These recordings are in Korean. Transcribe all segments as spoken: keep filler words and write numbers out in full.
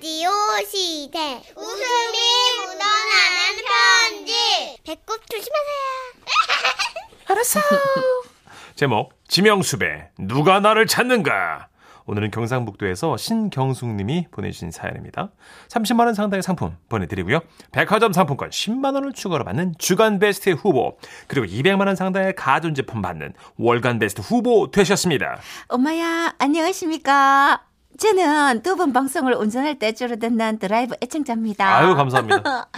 라디오 시대 웃음이 묻어나는 편지. 배꼽 조심하세요. 알았어. 제목 지명수배 누가 나를 찾는가. 오늘은 경상북도에서 신경숙님이 보내주신 사연입니다. 삼십만 원 상당의 상품 보내드리고요. 백화점 상품권 십만 원을 추가로 받는 주간베스트 후보, 그리고 이백만 원 상당의 가전제품 받는 월간베스트 후보 되셨습니다. 엄마야, 안녕하십니까. 저는 두 분 방송을 운전할 때 주로 듣는 드라이브 애청자입니다. 아유, 감사합니다.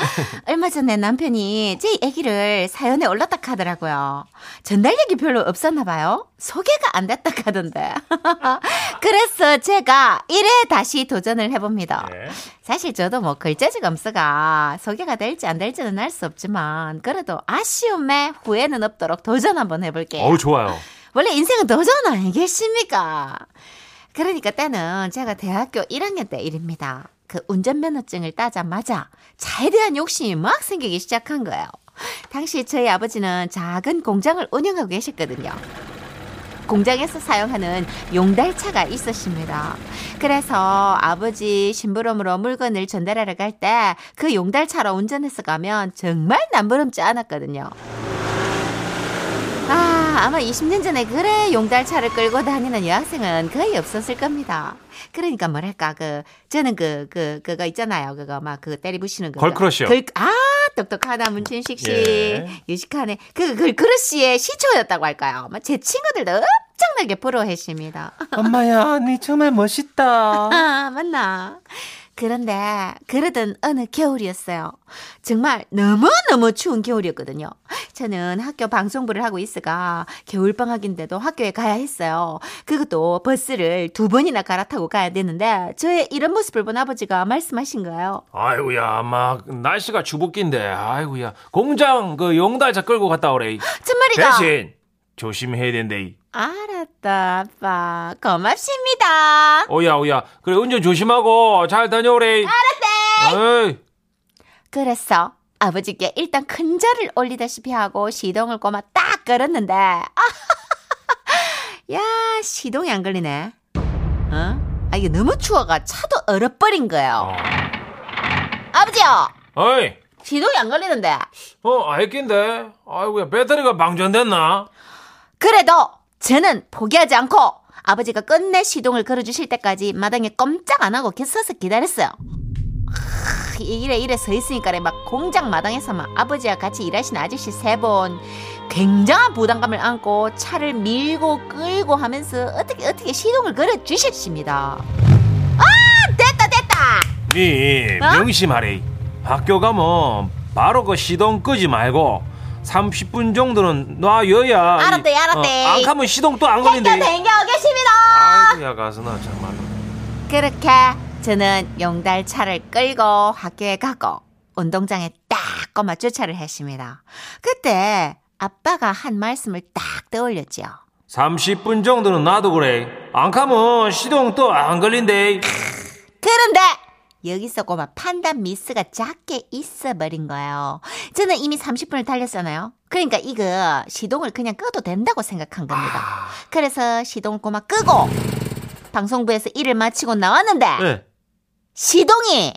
얼마 전에 남편이 제 얘기를 사연에 올렸다 하더라고요. 전달력이 별로 없었나 봐요. 소개가 안 됐다 하던데. 그래서 제가 이래 다시 도전을 해봅니다. 네. 사실 저도 뭐 글자지검수가 소개가 될지 안 될지는 알 수 없지만 그래도 아쉬움에 후회는 없도록 도전 한번 해볼게요. 어우, 좋아요. 원래 인생은 도전 아니겠습니까? 그러니까 때는 제가 대학교 일 학년 때 일입니다. 그 운전면허증을 따자마자 차에 대한 욕심이 막 생기기 시작한 거예요. 당시 저희 아버지는 작은 공장을 운영하고 계셨거든요. 공장에서 사용하는 용달차가 있었습니다. 그래서 아버지 심부름으로 물건을 전달하러 갈 때 그 용달차로 운전해서 가면 정말 남부름지 않았거든요. 아, 아마 이십 년 전에 그래 용달차를 끌고 다니는 여학생은 거의 없었을 겁니다. 그러니까 뭐랄까, 그, 저는 그, 그, 그거 있잖아요. 그거 막 그 때리부시는 거. 걸크러쉬요. 걸, 아, 똑똑하다, 문진식 씨. 예. 유식하네. 그 걸크러쉬의 시초였다고 할까요? 막 제 친구들도 엄청나게 부러워했습니다. 엄마야, 니 정말 멋있다. 아, 맞나? 그런데 그러던 어느 겨울이었어요. 정말 너무너무 추운 겨울이었거든요. 저는 학교 방송부를 하고 있으가 겨울방학인데도 학교에 가야 했어요. 그것도 버스를 두 번이나 갈아타고 가야 되는데 저의 이런 모습을 본 아버지가 말씀하신 거예요. 아이고야, 막 날씨가 주복기인데 아이고야, 공장 그 용달차 끌고 갔다 오래. 정말이다. 대신 조심해야 된대. 알았다, 아빠. 고맙습니다. 오야, 오야. 그래, 운전 조심하고 잘 다녀오래. 알았대. 그래서 아버지께 일단 큰 절을 올리다시피 하고 시동을 꼬마 딱 걸었는데. 야, 시동이 안 걸리네. 어? 아, 이게 너무 추워가 차도 얼어버린 거예요. 어. 아버지요. 어이. 시동이 안 걸리는데. 어, 알긴데. 아이고야, 배터리가 방전됐나? 그래도 저는 포기하지 않고 아버지가 끝내 시동을 걸어주실 때까지 마당에 꼼짝 안 하고 서서 기다렸어요. 아, 이래 이래 서 있으니까 막 공장 마당에서 막 아버지와 같이 일하시는 아저씨 세 분 굉장한 부담감을 안고 차를 밀고 끌고 하면서 어떻게 어떻게 시동을 걸어주셨습니다. 아, 됐다 됐다. 네, 명심하래. 어? 학교 가면 바로 그 시동 끄지 말고 삼십 분 정도는 놔여야. 알았대, 알았대. 어, 안 가면 시동 또 안 걸린대. 댕겨, 댕겨, 계십니다. 아이고야, 가서나, 정말로. 그렇게 저는 용달차를 끌고 학교에 가고 운동장에 딱 꼬마 주차를 했습니다. 그때 아빠가 한 말씀을 딱 떠올렸죠. 삼십 분 정도는 놔도 그래. 안 가면 시동 또 안 걸린대. 그런데 여기서 꼬마 판단 미스가 작게 있어버린 거예요. 저는 이미 삼십 분을 달렸잖아요. 그러니까 이거 시동을 그냥 끄도 된다고 생각한 겁니다. 아... 그래서 시동을 꼬마 끄고 방송부에서 일을 마치고 나왔는데 네. 시동이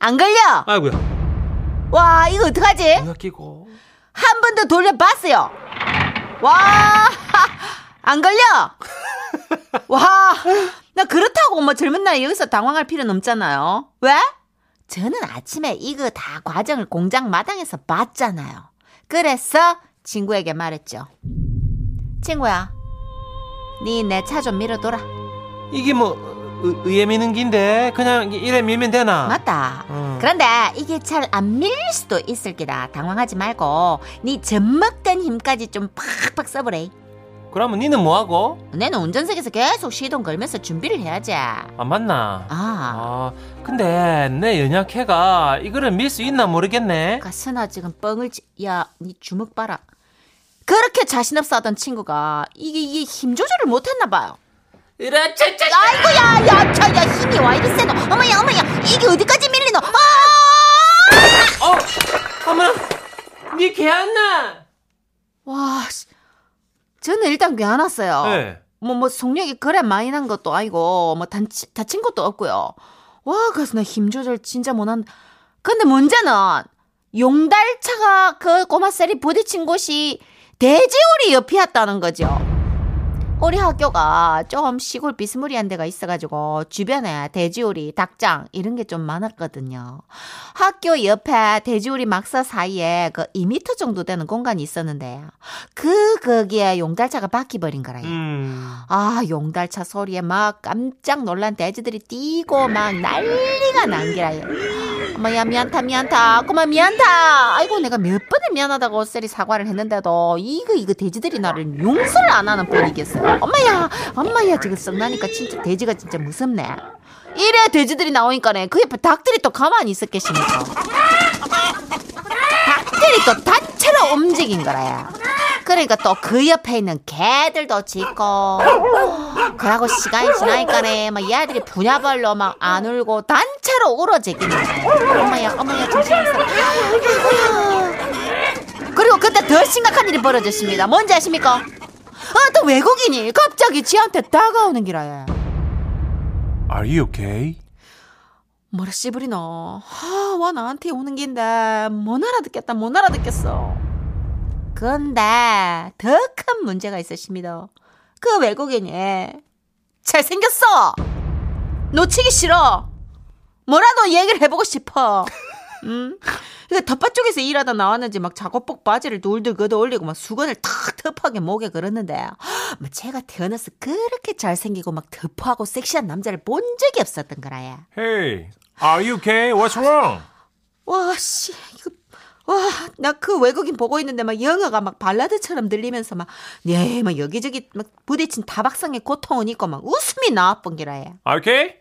안 걸려. 아이고야. 와, 이거 어떡하지? 뭐야, 끼고. 한 번 더 돌려봤어요. 와, 안 걸려. 와, 나 그렇다고 뭐 젊은 나이 여기서 당황할 필요는 없잖아요. 왜? 저는 아침에 이거 다 과정을 공장 마당에서 봤잖아요. 그래서 친구에게 말했죠. 친구야, 니 내 차 좀 밀어둬라. 이게 뭐 의외 미는 긴데 그냥 이래 밀면 되나? 맞다. 음. 그런데 이게 잘 안 밀릴 수도 있을 기다. 당황하지 말고 니 젖먹던 힘까지 좀 팍팍 써보래. 그러면 니는 뭐하고? 내는 운전석에서 계속 시동 걸면서 준비를 해야지. 아, 맞나? 아, 아 근데 내 연약해가 이거를 밀 수 있나 모르겠네. 가스나 지금 뻥을 지... 야, 니 주먹 봐라. 그렇게 자신 없어 하던 친구가 이게, 이게 힘 조절을 못했나 봐요. 으라차차. 아이고야, 야, 차, 야, 힘이 와 이리 세노. 어머야, 어머야, 이게 어디까지 밀리노? 아! 어, 어머나, 니 개 안 나. 와, 씨. 저는 일단 꽤 안 왔어요. 네. 뭐, 뭐, 속력이 그래 많이 난 것도 아니고, 뭐, 단, 다친 것도 없고요. 와, 그래서 나 힘 조절 진짜 못한다. 근데 문제는 용달차가 그 꼬마셀이 부딪힌 곳이 돼지우리 옆이었다는 거죠. 우리 학교가 좀 시골 비스무리한 데가 있어가지고 주변에 돼지우리, 닭장 이런 게 좀 많았거든요. 학교 옆에 돼지우리 막사 사이에 그 이 미터 정도 되는 공간이 있었는데 그 거기에 용달차가 박히버린 거라요. 음. 아, 용달차 소리에 막 깜짝 놀란 돼지들이 뛰고 막 난리가 난 게라요. 엄마야, 미안타 미안타 꼬마 미안타. 아이고, 내가 몇 번을 미안하다고 셀이 사과를 했는데도 이거 이거 돼지들이 나를 용서를 안 하는 뻔이겠어요. 엄마야, 엄마야, 지금 썩나니까 진짜 돼지가 진짜 무섭네. 이래 돼지들이 나오니까네 그 옆에 닭들이 또 가만히 있었겠습니까? 닭들이 또 단체로 움직인 거라야. 그러니까 또 그 옆에 있는 개들도 짖고, 그러고 시간이 지나니까네 막 얘들이 분야별로 막 안 울고 단체로 울어지기는 거야. 엄마야, 엄마야, 정신이 있어. 그리고 그때 더 심각한 일이 벌어졌습니다. 뭔지 아십니까? 아, 또 외국인이 갑자기 지한테 다가오는 기라야. Are you okay? 뭐라 씨부리노. 아, 와, 나한테 오는 긴데 못 알아듣겠다, 못 알아듣겠어. 근데 더 큰 문제가 있었습니다. 그 외국인이 잘생겼어. 놓치기 싫어. 뭐라도 얘기를 해보고 싶어. 음. 그러니까 덮밥 쪽에서 일하다 나왔는지 막 작업복 바지를 돌돌 걷어 올리고 막 수건을 탁 덮하게 목에 걸었는데, 뭐 제가 태어나서 그렇게 잘생기고 막 덮하고 섹시한 남자를 본 적이 없었던 거라야. Hey, are you okay? What's wrong? 와, 씨, 이거. 와, 나 그 외국인 보고 있는데 막 영어가 막 발라드처럼 들리면서 막, 네, 막 여기저기 막 부딪힌 다박상의 고통은 있고 막 웃음이 나왔던 기라야. Okay?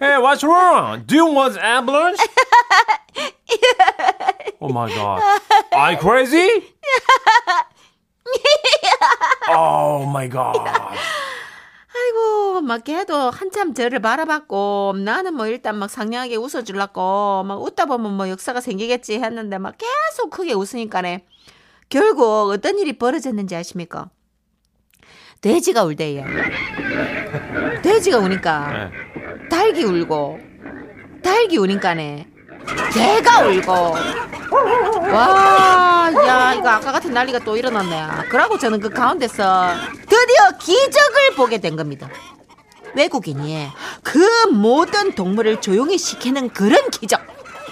Hey, what's wrong? Do you want ambulance? Oh my god. Are you crazy? Oh my god. 아이고, 막 걔도 한참 저를 바라봤고, 나는 뭐 일단 막 상냥하게 웃어주려고, 막 웃다 보면 뭐 역사가 생기겠지 했는데, 막 계속 크게 웃으니까네. 결국 어떤 일이 벌어졌는지 아십니까? 돼지가 울대요. 돼지가 우니까, 닭이 울고, 닭이 우니까네, 개가 울고. 와, 야, 이거 아까 같은 난리가 또 일어났네. 그러고 저는 그 가운데서 드디어 기적을 보게 된 겁니다. 외국인이 그 모든 동물을 조용히 시키는 그런 기적.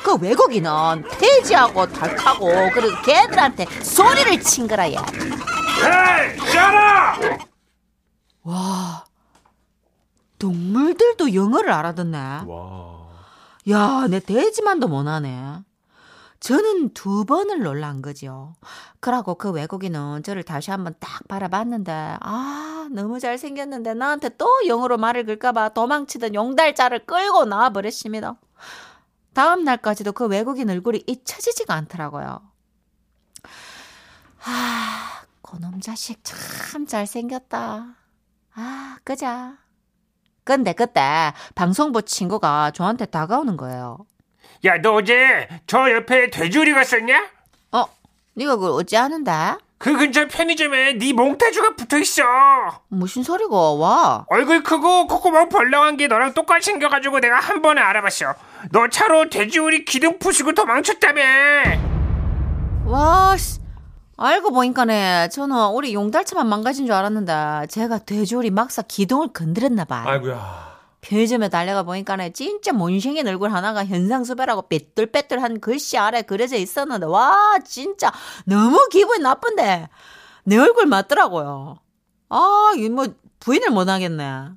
그 외국인은 돼지하고 닭하고 그리고 개들한테 소리를 친 거라. 야. 에이, 샤라! 와, 동물들도 영어를 알아듣네. 와. 야, 내 돼지만도 못하네. 저는 두 번을 놀란 거죠. 그러고 그 외국인은 저를 다시 한번 딱 바라봤는데, 아, 너무 잘생겼는데 나한테 또 영어로 말을 걸까봐 도망치던 용달자를 끌고 나와버렸습니다. 다음 날까지도 그 외국인 얼굴이 잊혀지지가 않더라고요. 아, 그놈 자식 참 잘생겼다. 아, 그자. 근데 그때 방송부 친구가 저한테 다가오는 거예요. 야, 너 어제 저 옆에 돼지우리 갔었냐? 어? 네가 그걸 어째 아는데? 그 근처 편의점에 네 몽타주가 붙어있어. 무슨 소리고? 와, 얼굴 크고 콧구멍 벌렁한 게 너랑 똑같이 생겨가지고 내가 한 번에 알아봤어. 너 차로 돼지우리 기둥 부수고 도망쳤다며. 와, 씨, 알고 보니까네 저는 우리 용달차만 망가진 줄 알았는데 제가 돼지우리 막사 기둥을 건드렸나 봐. 아이고야. 편의점에 달려가 보니까는 진짜 몬생인 얼굴 하나가 현상수배라고 빼뚤빼뚤한 글씨 아래 그려져 있었는데, 와, 진짜 너무 기분이 나쁜데 내 얼굴 맞더라고요. 아, 이 뭐 부인을 못하겠네.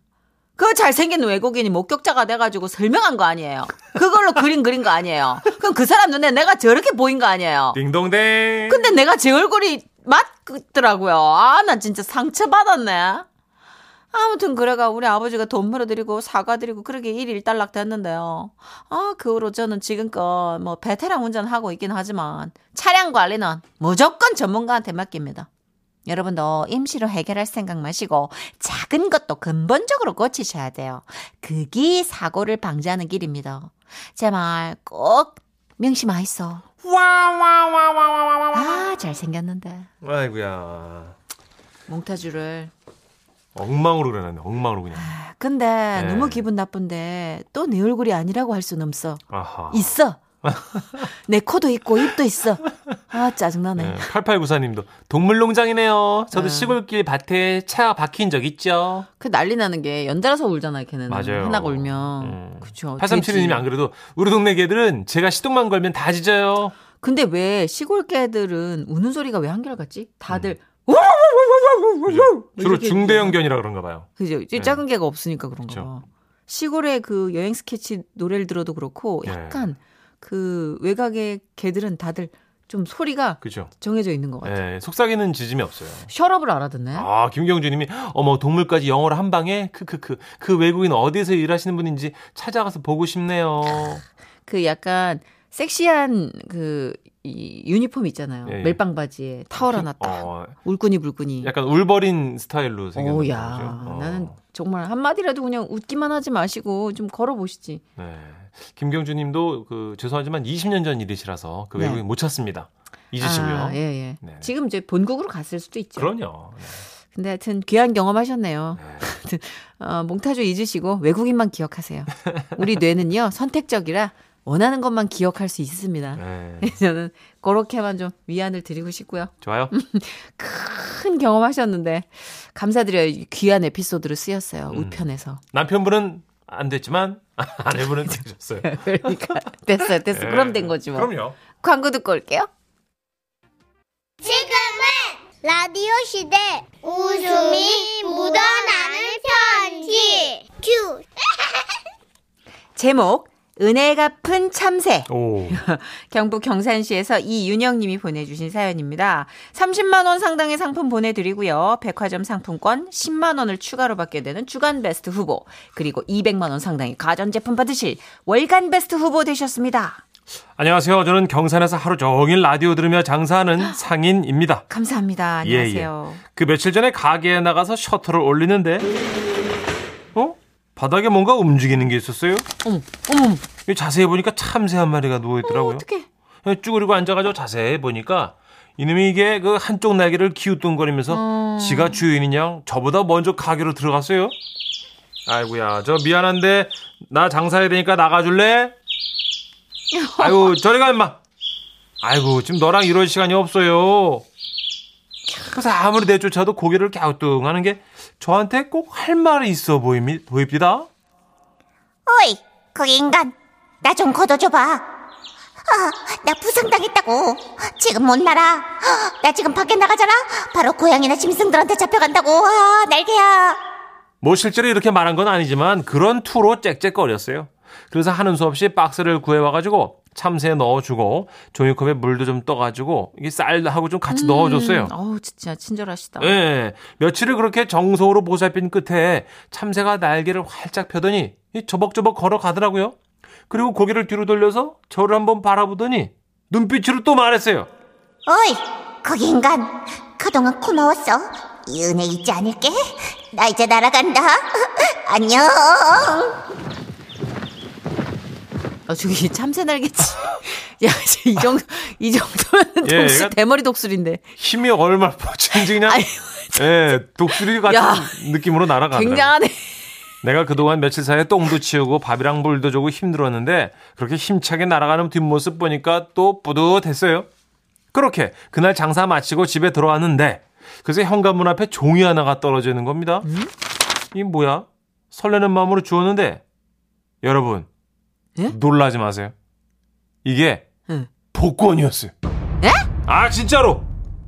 그 잘생긴 외국인이 목격자가 돼가지고 설명한 거 아니에요. 그걸로 그림 그린 거 아니에요. 그럼 그 사람 눈에 내가 저렇게 보인 거 아니에요. 딩동댕. 근데 내가 제 얼굴이 맞더라고요. 아, 난 진짜 상처받았네. 아무튼 그래가 우리 아버지가 돈 벌어드리고 사과드리고 그렇게 일이 일단락 됐는데요. 아, 그 후로 저는 지금껏 뭐 베테랑 운전하고 있긴 하지만 차량 관리는 무조건 전문가한테 맡깁니다. 여러분도 임시로 해결할 생각 마시고 작은 것도 근본적으로 고치셔야 돼요. 그게 사고를 방지하는 길입니다. 제 말 꼭 명심하이소. 와와와와와와와. 아, 잘생겼는데. 아이고야. 몽타주를 엉망으로 그려놨네. 엉망으로 그냥. 아, 근데 네. 너무 기분 나쁜데 또 내 얼굴이 아니라고 할 수는 없어. 아하. 있어. 내 코도 있고 입도 있어. 아 짜증나네. 네, 팔팔구사님도 동물농장이네요. 저도 네. 시골길 밭에 차 박힌 적 있죠. 그 난리 나는 게 연달아서 울잖아요. 걔는 맞아요. 하나가 울면 음. 그렇죠. 팔삼칠이님이 안 그래도 우리 동네 개들은 제가 시동만 걸면 다 짖어요. 근데 왜 시골 개들은 우는 소리가 왜 한결같지? 다들 음. 주로 중대형견이라 그런가 봐요. 그죠. 작은 개가 없으니까 그런가 그렇죠. 봐. 시골의 그 여행 스케치 노래를 들어도 그렇고 약간 네. 그 외곽의 개들은 다들 좀 소리가 그렇죠. 정해져 있는 것 같아요. 네. 속삭이는 지짐이 없어요. 셔럽을 알아듣네. 아, 김경주님이 어머 동물까지 영어로 한 방에 크크크 그 외국인 어디에서 일하시는 분인지 찾아가서 보고 싶네요. 그 약간 섹시한 그 이 유니폼 있잖아요. 예, 예. 멜빵 바지에 타월 하나 딱 어, 울꾸니 불꾸니. 약간 울버린 스타일로 생겼는데. 오야 어. 나는 정말 한마디라도 그냥 웃기만 하지 마시고 좀 걸어보시지. 네. 김경주님도 그 죄송하지만 이십 년 전 일이시라서 그 외국인 네. 못 찾습니다. 잊으시고요. 아, 예, 예. 네. 지금 이제 본국으로 갔을 수도 있죠. 그럼요. 네. 근데 하여튼 귀한 경험하셨네요. 네. 어, 몽타주 잊으시고 외국인만 기억하세요. 우리 뇌는요 선택적이라. 원하는 것만 기억할 수 있습니다. 에이. 저는 그렇게만 좀 위안을 드리고 싶고요. 좋아요. 큰 경험하셨는데 감사드려요. 귀한 에피소드로 쓰였어요. 음. 우편에서. 남편분은 안 됐지만 아내분은 되셨어요. 그러니까 됐어요. 됐어. 그럼 된 거지 뭐. 그럼요. 광고 듣고 올게요. 지금은 라디오 시대 웃음이 묻어나는 편지 큐 제목 은혜 갚은 참새. 오. 경북 경산시에서 이윤영님이 보내주신 사연입니다. 삼십만 원 상당의 상품 보내드리고요. 백화점 상품권 십만 원을 추가로 받게 되는 주간베스트 후보 그리고 이백만 원 상당의 가전제품 받으실 월간베스트 후보 되셨습니다. 안녕하세요. 저는 경산에서 하루 종일 라디오 들으며 장사하는 상인입니다. 감사합니다. 안녕하세요. 예, 예. 그 며칠 전에 가게에 나가서 셔터를 올리는데 어? 바닥에 뭔가 움직이는 게 있었어요. 어머, 어머. 자세히 보니까 참새 한 마리가 누워있더라고요. 어떡해. 쭈그리고 앉아가지고 자세히 보니까 이놈이 이게 그 한쪽 날개를 기웃뚱거리면서 어... 지가 주인인 양 저보다 먼저 가게로 들어갔어요. 아이고야, 저 미안한데 나 장사해야 되니까 나가줄래? 아이고, 저리 가 임마. 아이고, 지금 너랑 이럴 시간이 없어요. 그래서 아무리 내쫓아도 고개를 갸우뚱하는 게 저한테 꼭 할 말이 있어 보입니, 보입니다. 어이, 그 인간, 나 좀 걷어줘봐. 아, 나 부상당했다고. 지금 못 날아. 나 지금 밖에 나가잖아. 바로 고양이나 짐승들한테 잡혀간다고. 아, 날개야. 뭐 실제로 이렇게 말한 건 아니지만 그런 투로 짹짹거렸어요. 그래서 하는 수 없이 박스를 구해와가지고 참새에 넣어주고 종이컵에 물도 좀 떠가지고 이게 쌀하고 좀 같이 음, 넣어줬어요. 어우 진짜 친절하시다. 네, 며칠을 그렇게 정성으로 보살핀 끝에 참새가 날개를 활짝 펴더니 저벅저벅 걸어가더라고요. 그리고 고개를 뒤로 돌려서 저를 한번 바라보더니 눈빛으로 또 말했어요. 어이 거기 인간 그동안 고마웠어. 이 은혜 잊지 않을게. 나 이제 날아간다. 안녕. 어, 저기 참새 날개치. 야, 이 정도 이 정도면 예, 독수, 대머리 독수리인데. 힘이 얼마나 퍼지는지 그냥. 아유, 예, 독수리 같은 야, 느낌으로 날아가. 굉장하네. 내가 그동안 며칠 사이에 똥도 치우고 밥이랑 물도 주고 힘들었는데 그렇게 힘차게 날아가는 뒷모습 보니까 또 뿌듯했어요. 그렇게 그날 장사 마치고 집에 들어왔는데 그래서 현관문 앞에 종이 하나가 떨어지는 겁니다. 음? 이 뭐야? 설레는 마음으로 주웠는데 여러분. 예? 놀라지 마세요. 이게 응. 복권이었어요. 예? 아 진짜로.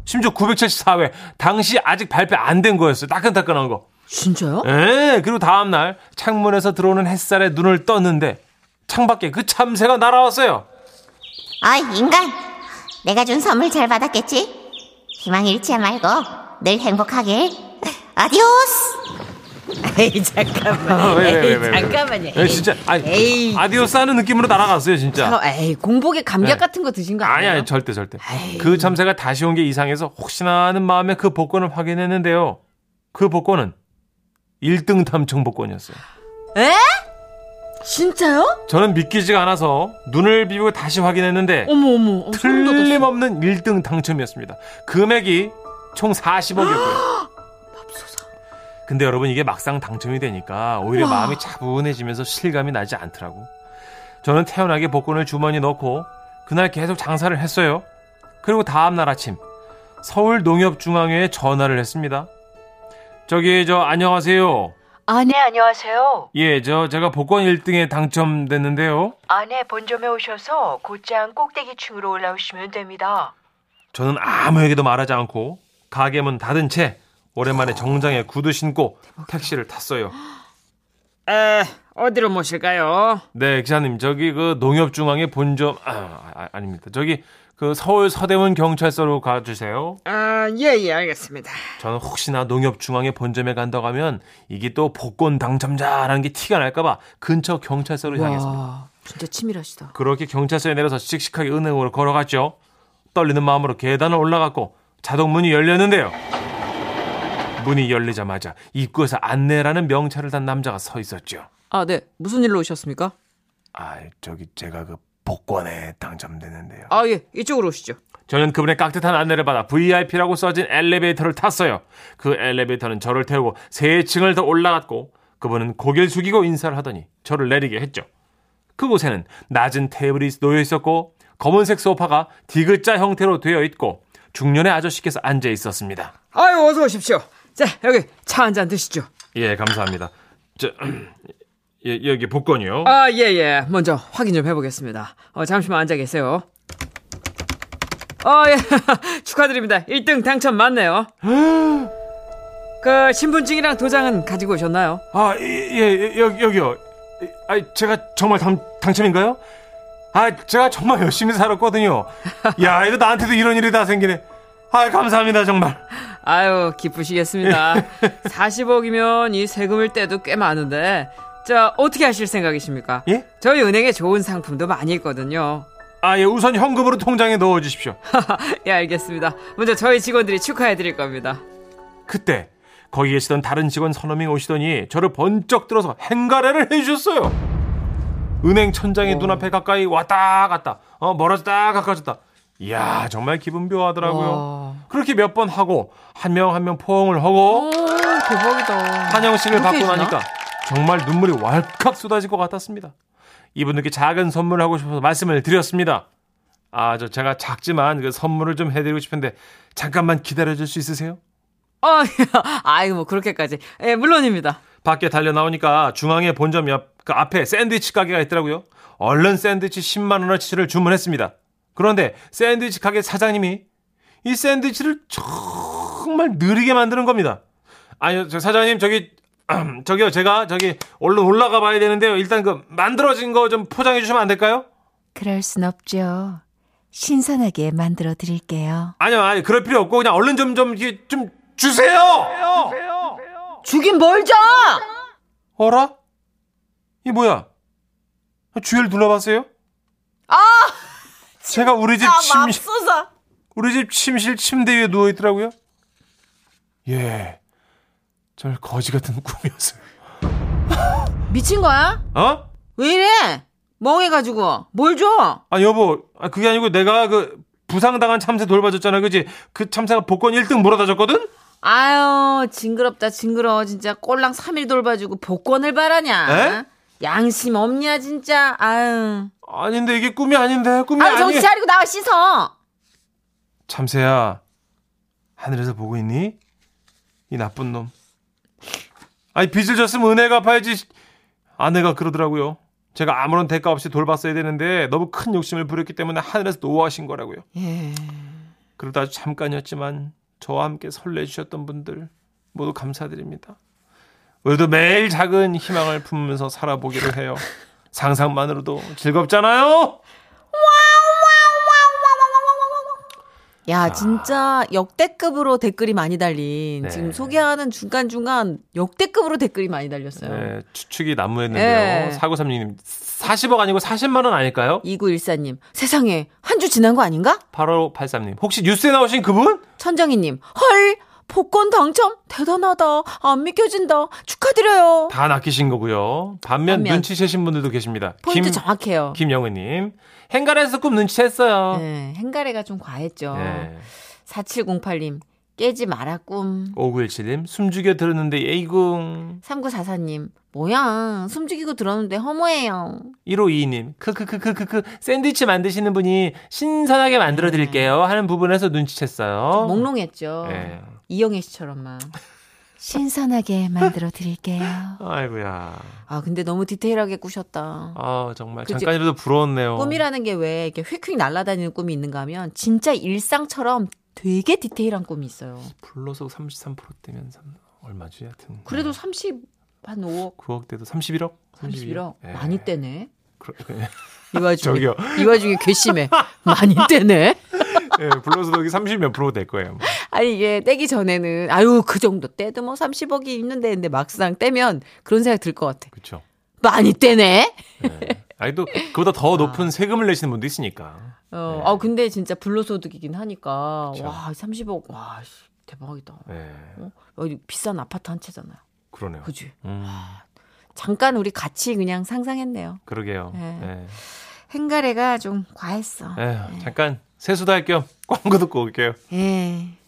심지어 구백칠십사 회 당시 아직 발표 안 된 거였어요. 따끈따끈한 거. 진짜요? 예. 그리고 다음날 창문에서 들어오는 햇살에 눈을 떴는데 창밖에 그 참새가 날아왔어요. 아 인간 내가 준 선물 잘 받았겠지? 희망 잃지 말고 늘 행복하게. 아디오스. 에이 잠깐만. 왜, 왜, 왜, 왜, 잠깐만요. 에이, 에이, 진짜 에이, 아디오스 하는 느낌으로 날아갔어요 진짜. 잠깐, 에이 공복에 감기약 네. 같은 거 드신 거 아니에요? 아니야 절대 절대. 에이. 그 참새가 다시 온 게 이상해서 혹시나 하는 마음에 그 복권을 확인했는데요. 그 복권은 일 등 당첨 복권이었어요. 에? 진짜요? 저는 믿기지가 않아서 눈을 비비고 다시 확인했는데 어머 어머 어, 틀림없는 일 등 당첨이었습니다. 금액이 총 사십억이었고요. 근데 여러분 이게 막상 당첨이 되니까 오히려 와. 마음이 차분해지면서 실감이 나지 않더라고. 저는 태연하게 복권을 주머니 넣고 그날 계속 장사를 했어요. 그리고 다음날 아침 서울농협중앙회에 전화를 했습니다. 저기 저 안녕하세요. 아, 네, 안녕하세요. 예, 저 제가 복권 일 등에 당첨됐는데요. 아, 네, 본점에 오셔서 곧장 꼭대기층으로 올라오시면 됩니다. 저는 아무에게도 말하지 않고 가게 문 닫은 채 오랜만에 정장에 구두 신고 택시를 탔어요. 에, 어디로 모실까요? 네, 기사님, 저기 그 농협중앙의 본점 아, 아, 아닙니다. 저기 그 서울 서대문 경찰서로 가주세요. 아, 예, 예, 알겠습니다. 저는 혹시나 농협중앙의 본점에 간다고 하면 이게 또 복권 당첨자라는 게 티가 날까봐 근처 경찰서로 와, 향했습니다. 진짜 치밀하시다. 그렇게 경찰서에 내려서 씩씩하게 은행으로 걸어갔죠. 떨리는 마음으로 계단을 올라갔고 자동문이 열렸는데요. 문이 열리자마자 입구에서 안내라는 명찰을 단 남자가 서 있었죠. 아, 네. 무슨 일로 오셨습니까? 아, 저기 제가 그 복권에 당첨됐는데요. 아, 예. 이쪽으로 오시죠. 저는 그분의 깍듯한 안내를 받아 브이아이피라고 써진 엘리베이터를 탔어요. 그 엘리베이터는 저를 태우고 세 층을 더 올라갔고 그분은 고개를 숙이고 인사를 하더니 저를 내리게 했죠. 그곳에는 낮은 테이블이 놓여 있었고 검은색 소파가 디귿자 형태로 되어 있고 중년의 아저씨께서 앉아 있었습니다. 아유, 어서 오십시오. 자, 여기 차 한 잔 드시죠. 예, 감사합니다. 저... 예, 여기 복권이요? 아, 예, 예. 먼저 확인 좀 해보겠습니다. 어, 잠시만 앉아 계세요. 어, 예. 축하드립니다. 일 등 당첨 맞네요. 그, 신분증이랑 도장은 가지고 오셨나요? 아, 예, 예, 여기, 여기요. 아, 제가 정말 당, 당첨인가요? 아, 제가 정말 열심히 살았거든요. 야, 이거 나한테도 이런 일이 다 생기네. 아, 감사합니다, 정말. 아유, 기쁘시겠습니다. 사십억이면 이 세금을 떼도 꽤 많은데, 자, 어떻게 하실 생각이십니까? 예? 저희 은행에 좋은 상품도 많이 있거든요. 아, 예, 우선 현금으로 통장에 넣어주십시오. 예, 알겠습니다. 먼저 저희 직원들이 축하해드릴 겁니다. 그때 거기 계시던 다른 직원 선우밍 오시더니 저를 번쩍 들어서 행가래를 해주셨어요. 은행 천장이 오. 눈앞에 가까이 왔다 갔다, 어, 멀어졌다 가까워졌다. 이야, 정말 기분 묘하더라고요. 오. 그렇게 몇 번 하고 한 명 한 명 포옹을 하고. 오, 대박이다. 환영식을 받고 해주나? 나니까 정말 눈물이 왈칵 쏟아질 것 같았습니다. 이분들께 작은 선물을 하고 싶어서 말씀을 드렸습니다. 아, 저 제가 작지만 그 선물을 좀 해드리고 싶은데 잠깐만 기다려줄 수 있으세요? 어, 아이고 뭐 그렇게까지. 예, 물론입니다. 밖에 달려 나오니까 중앙의 본점 옆 그 앞에 샌드위치 가게가 있더라고요. 얼른 샌드위치 십만 원어치를 주문했습니다. 그런데 샌드위치 가게 사장님이 이 샌드위치를 정말 느리게 만드는 겁니다. 아니, 저 사장님 저기... 저기요, 제가 저기 얼른 올라가 봐야 되는데요. 일단 그 만들어진 거 좀 포장해 주시면 안 될까요? 그럴 순 없죠. 신선하게 만들어 드릴게요. 아니요, 아니 그럴 필요 없고 그냥 얼른 좀 좀 좀 좀 주세요. 주세요. 주긴 뭘 줘? 어라? 이 뭐야? 주위를 둘러봤어요? 아, 제가 우리 집 침실 우리 집 침실 침대 위에 누워 있더라고요. 예. 절 거지 같은 꿈이었어요. 미친 거야? 어? 왜 이래? 멍해가지고 뭘 줘? 아, 여보, 아, 그게 아니고 내가 그 부상당한 참새 돌봐줬잖아, 그지? 그 참새가 복권 일 등 물어다줬거든? 아유, 징그럽다 징그러워. 진짜 꼴랑 삼 일 돌봐주고 복권을 바라냐? 에? 양심 없냐 진짜. 아유. 아닌데 이게 꿈이 아닌데. 꿈이 아니. 아니, 정신 차리고 나와 씻어. 참새야, 하늘에서 보고 있니? 이 나쁜 놈. 아니, 빚을 졌으면 은혜 갚아야지. 아내가 그러더라고요. 제가 아무런 대가 없이 돌봤어야 되는데 너무 큰 욕심을 부렸기 때문에 하늘에서 노하신 거라고요. 예. 그래도 아주 잠깐이었지만 저와 함께 설레주셨던 분들 모두 감사드립니다. 우리도 매일 작은 희망을 품으면서 살아보기로 해요. 상상만으로도 즐겁잖아요. 야, 진짜 역대급으로 댓글이 많이 달린. 네. 지금 소개하는 중간중간 역대급으로 댓글이 많이 달렸어요. 네, 추측이 난무했는데요. 네. 사구삼육 님, 사십억 아니고 사십만 원 아닐까요? 이구일사 님, 세상에 한 주 지난 거 아닌가? 팔오팔삼 님, 혹시 뉴스에 나오신 그분? 천정희 님, 헐, 복권 당첨 대단하다. 안 믿겨진다. 축하드려요. 다 낚이신 거고요. 반면, 반면. 눈치채신 분들도 계십니다. 포인트 김, 정확해요. 김영은님, 행가래에서 꿈 눈치챘어요. 네, 행가래가 좀 과했죠. 네. 사칠공팔 님, 깨지 마라 꿈. 오구일칠님 숨죽여 들었는데 에이궁. 삼구사사님 뭐야 숨죽이고 들었는데 허무해요. 일오이이님 크크크크크크 샌드위치 만드시는 분이 신선하게 만들어 드릴게요 네. 하는 부분에서 눈치챘어요. 몽롱했죠. 네. 이영애 씨처럼만. 신선하게 만들어 드릴게요. 아이고야. 아 근데 너무 디테일하게 꾸셨다. 아 정말 그치? 잠깐이라도 부러웠네요. 꿈이라는 게 왜 이렇게 휙휙 날아다니는 꿈이 있는가 하면 진짜 일상처럼 되게 디테일한 꿈이 있어요. 불로소 삼십삼 퍼센트 되면 얼마지 하여튼. 그래도 삼십 한 오억. 구억 대도 삼십일억? 삼십일억. 예. 많이 떼네. 그러, 예. 이 와중에 저기요. 이 와중에 괘씸해. 많이 떼네. 예, 불로소득이 삼십몇 프로 될 거예요. 뭐. 아니 이게 떼기 전에는 아유 그 정도 떼도 뭐 삼십억이 있는데 근데 막상 떼면 그런 생각 들 것 같아. 그렇죠. 많이 떼네. 예. 아니 또 그보다 더 높은 아. 세금을 내시는 분도 있으니까. 어, 네. 아 근데 진짜 불로소득이긴 하니까 그쵸. 와 삼십억 와 대박이다. 네. 어? 여기 비싼 아파트 한 채잖아요. 그러네요. 그치? 음. 잠깐 우리 같이 그냥 상상했네요. 그러게요. 네. 네. 행가래가 좀 과했어. 에휴, 네. 잠깐 세수도 할 겸 광고 듣고 올게요. 예. 네.